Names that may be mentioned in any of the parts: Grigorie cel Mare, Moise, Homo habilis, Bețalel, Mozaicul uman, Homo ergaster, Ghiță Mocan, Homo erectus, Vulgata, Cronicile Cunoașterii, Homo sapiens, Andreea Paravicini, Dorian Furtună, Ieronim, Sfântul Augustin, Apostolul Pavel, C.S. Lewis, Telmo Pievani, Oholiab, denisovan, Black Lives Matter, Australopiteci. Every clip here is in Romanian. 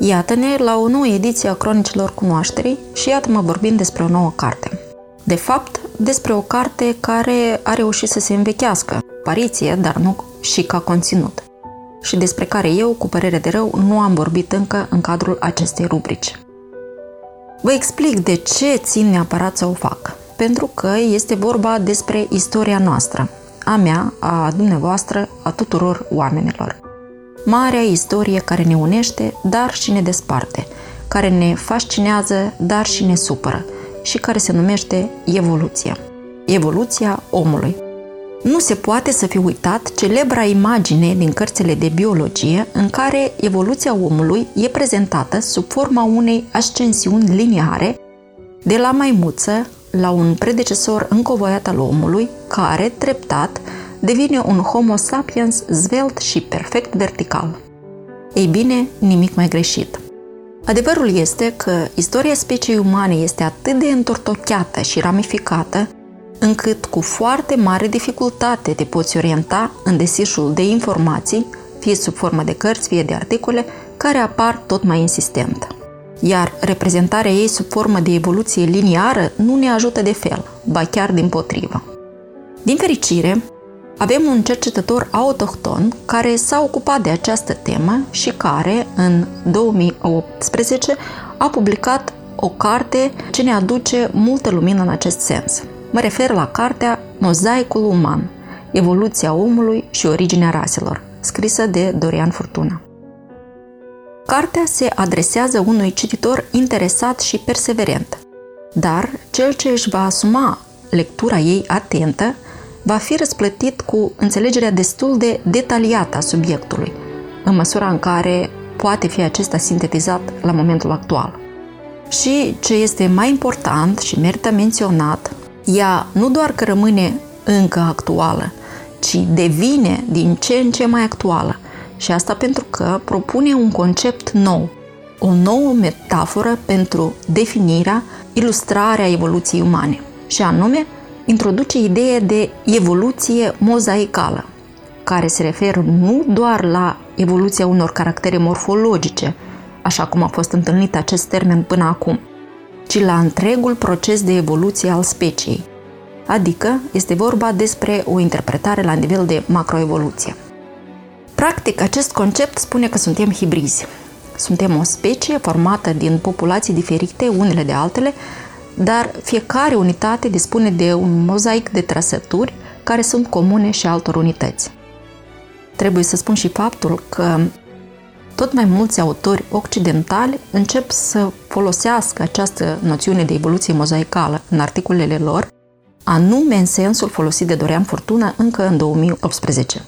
Iată-ne la o nouă ediție a Cronicilor Cunoașterii și iată-mă vorbind despre o nouă carte. De fapt, despre o carte care a reușit să se învechească, pariție, dar nu și ca conținut, și despre care eu, cu părere de rău, nu am vorbit încă în cadrul acestei rubrici. Vă explic de ce țin neapărat să o fac. Pentru că este vorba despre istoria noastră, a mea, a dumneavoastră, a tuturor oamenilor. Marea istorie care ne unește, dar și ne desparte, care ne fascinează, dar și ne supără, și care se numește evoluția. Evoluția omului. Nu se poate să fi uitat celebra imagine din cărțile de biologie în care evoluția omului e prezentată sub forma unei ascensiuni liniare de la maimuță la un predecesor încovoiat al omului, care, treptat, devine un Homo sapiens zvelt și perfect vertical. Ei bine, nimic mai greșit. Adevărul este că istoria speciei umane este atât de întortocheată și ramificată, încât cu foarte mare dificultate te poți orienta în desișul de informații, fie sub formă de cărți, fie de articole, care apar tot mai insistent. Iar reprezentarea ei sub formă de evoluție liniară nu ne ajută de fel, ba chiar dimpotrivă. Din fericire, avem un cercetător autohton care s-a ocupat de această temă și care, în 2018, a publicat o carte ce ne aduce multă lumină în acest sens. Mă refer la cartea Mozaicul uman, evoluția omului și originea raselor, scrisă de Dorian Furtună. Cartea se adresează unui cititor interesat și perseverent, dar cel ce își va asuma lectura ei atentă va fi răsplătit cu înțelegerea destul de detaliată a subiectului, în măsura în care poate fi acesta sintetizat la momentul actual. Și ce este mai important și merită menționat, ea nu doar că rămâne încă actuală, ci devine din ce în ce mai actuală. Și asta pentru că propune un concept nou, o nouă metaforă pentru definirea, ilustrarea evoluției umane, și anume introduce ideea de evoluție mozaicală, care se referă nu doar la evoluția unor caractere morfologice, așa cum a fost întâlnit acest termen până acum, ci la întregul proces de evoluție al speciei, adică este vorba despre o interpretare la nivel de macroevoluție. Practic, acest concept spune că suntem hibrizi. Suntem o specie formată din populații diferite unele de altele, dar fiecare unitate dispune de un mozaic de trăsături care sunt comune și altor unități. Trebuie să spun și faptul că tot mai mulți autori occidentali încep să folosească această noțiune de evoluție mozaicală în articolele lor, anume în sensul folosit de Dorian Furtună încă în 2018.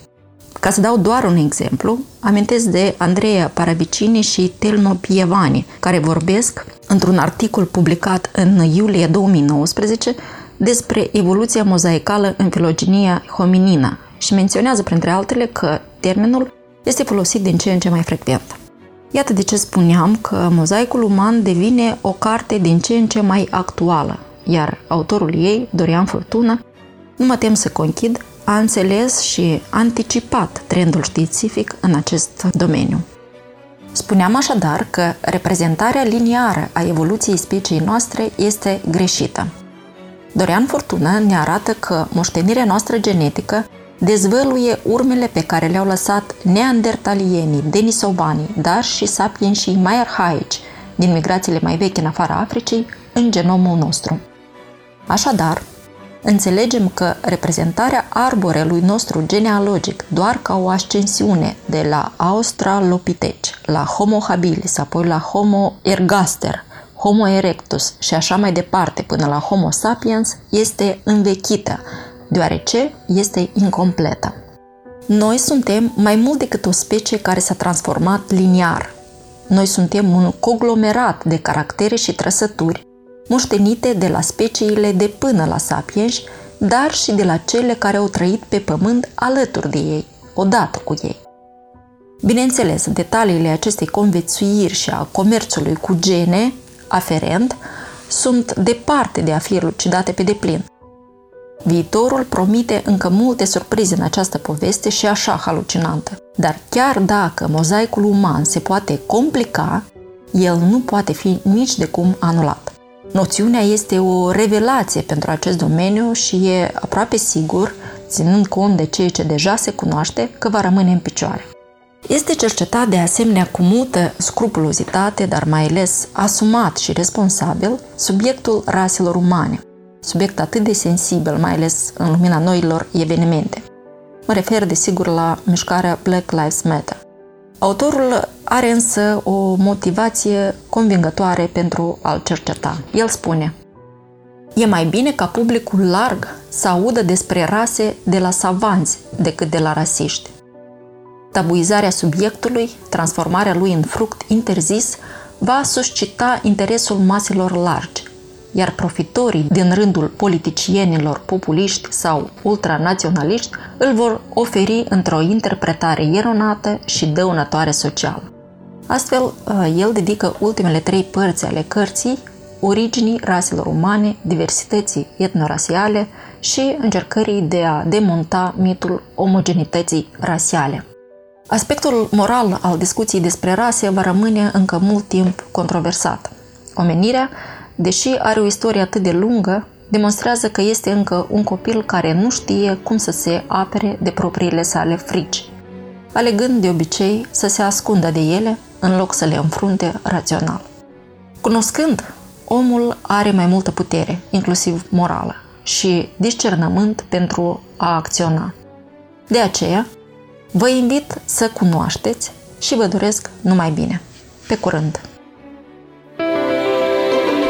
Ca să dau doar un exemplu, amintesc de Andreea Paravicini și Telmo Pievani, care vorbesc într-un articol publicat în iulie 2019 despre evoluția mozaicală în filogenia hominină și menționează, printre altele, că termenul este folosit din ce în ce mai frecvent. Iată de ce spuneam că Mozaicul uman devine o carte din ce în ce mai actuală, iar autorul ei, Dorian Furtună, nu mă tem să conchid, a înțeles și anticipat trendul științific în acest domeniu. Spuneam așadar că reprezentarea liniară a evoluției speciei noastre este greșită. Dorian Furtună ne arată că moștenirea noastră genetică dezvăluie urmele pe care le-au lăsat neandertalienii, denisovanii, dar și sapienșii mai arhaici din migrațiile mai vechi în afara Africii în genomul nostru. Așadar, înțelegem că reprezentarea arborelui nostru genealogic doar ca o ascensiune de la Australopiteci, la Homo habilis, apoi la Homo ergaster, Homo erectus și așa mai departe până la Homo sapiens este învechită, deoarece este incompletă. Noi suntem mai mult decât o specie care s-a transformat liniar. Noi suntem un conglomerat de caractere și trăsături, moștenite de la speciile de până la sapienși, dar și de la cele care au trăit pe pământ alături de ei, odată cu ei. Bineînțeles, detaliile acestei conviețuiri și a comerțului cu gene, aferent, sunt departe de a fi elucidate pe deplin. Viitorul promite încă multe surprize în această poveste și așa halucinantă. Dar chiar dacă mozaicul uman se poate complica, el nu poate fi nici de cum anulat. Noțiunea este o revelație pentru acest domeniu și e aproape sigur, ținând cont de ceea ce deja se cunoaște, că va rămâne în picioare. Este cercetat de asemenea cu multă scrupulozitate, dar mai ales asumat și responsabil, subiectul raselor umane. Subiect atât de sensibil, mai ales în lumina noilor evenimente. Mă refer, desigur, la mișcarea Black Lives Matter. Autorul are însă o motivație convingătoare pentru a-l cerceta. El spune: e mai bine ca publicul larg să audă despre rase de la savanți decât de la rasiști. Tabuizarea subiectului, transformarea lui în fruct interzis, va suscita interesul maselor largi, iar profitorii din rândul politicienilor populiști sau ultranaționaliști îl vor oferi într-o interpretare eronată și dăunătoare socială. Astfel, el dedică ultimele 3 părți ale cărții originii raselor umane, diversității etnorasiale și încercării de a demonta mitul omogenității rasiale. Aspectul moral al discuției despre rase va rămâne încă mult timp controversat. Omenirea, deși are o istorie atât de lungă, demonstrează că este încă un copil care nu știe cum să se apere de propriile sale frici, alegând de obicei să se ascundă de ele în loc să le înfrunte rațional. Cunoscând, omul are mai multă putere, inclusiv morală, și discernământ pentru a acționa. De aceea, vă invit să cunoașteți și vă doresc numai bine. Pe curând!